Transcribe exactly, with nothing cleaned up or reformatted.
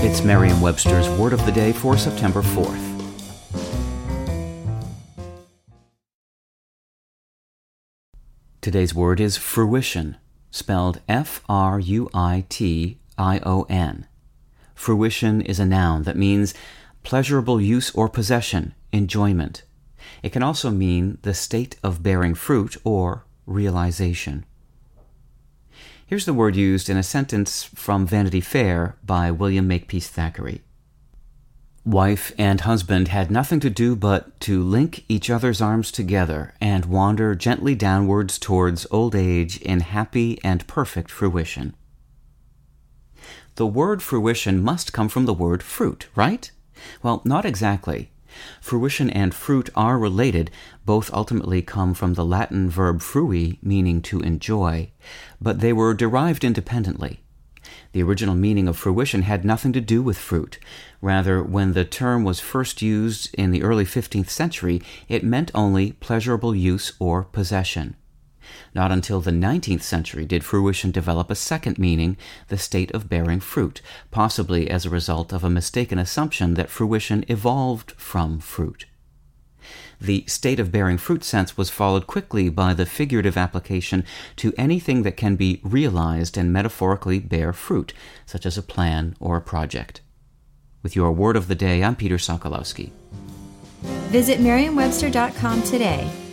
It's Merriam-Webster's Word of the Day for September fourth. Today's word is fruition, spelled F R U I T I O N. Fruition is a noun that means pleasurable use or possession, enjoyment. It can also mean the state of bearing fruit or realization. Here's the word used in a sentence from Vanity Fair by William Makepeace Thackeray. Wife and husband had nothing to do but to link each other's arms together and wander gently downwards towards old age in happy and perfect fruition. The word fruition must come from the word fruit, right? Well, not exactly. Fruition and fruit are related, both ultimately come from the Latin verb frui, meaning to enjoy, but they were derived independently. The original meaning of fruition had nothing to do with fruit. Rather, when the term was first used in the early fifteenth century, it meant only pleasurable use or possession. Not until the nineteenth century did fruition develop a second meaning, the state of bearing fruit, possibly as a result of a mistaken assumption that fruition evolved from fruit. The state of bearing fruit sense was followed quickly by the figurative application to anything that can be realized and metaphorically bear fruit, such as a plan or a project. With your Word of the Day, I'm Peter Sokolowski. Visit Merriam Webster dot com today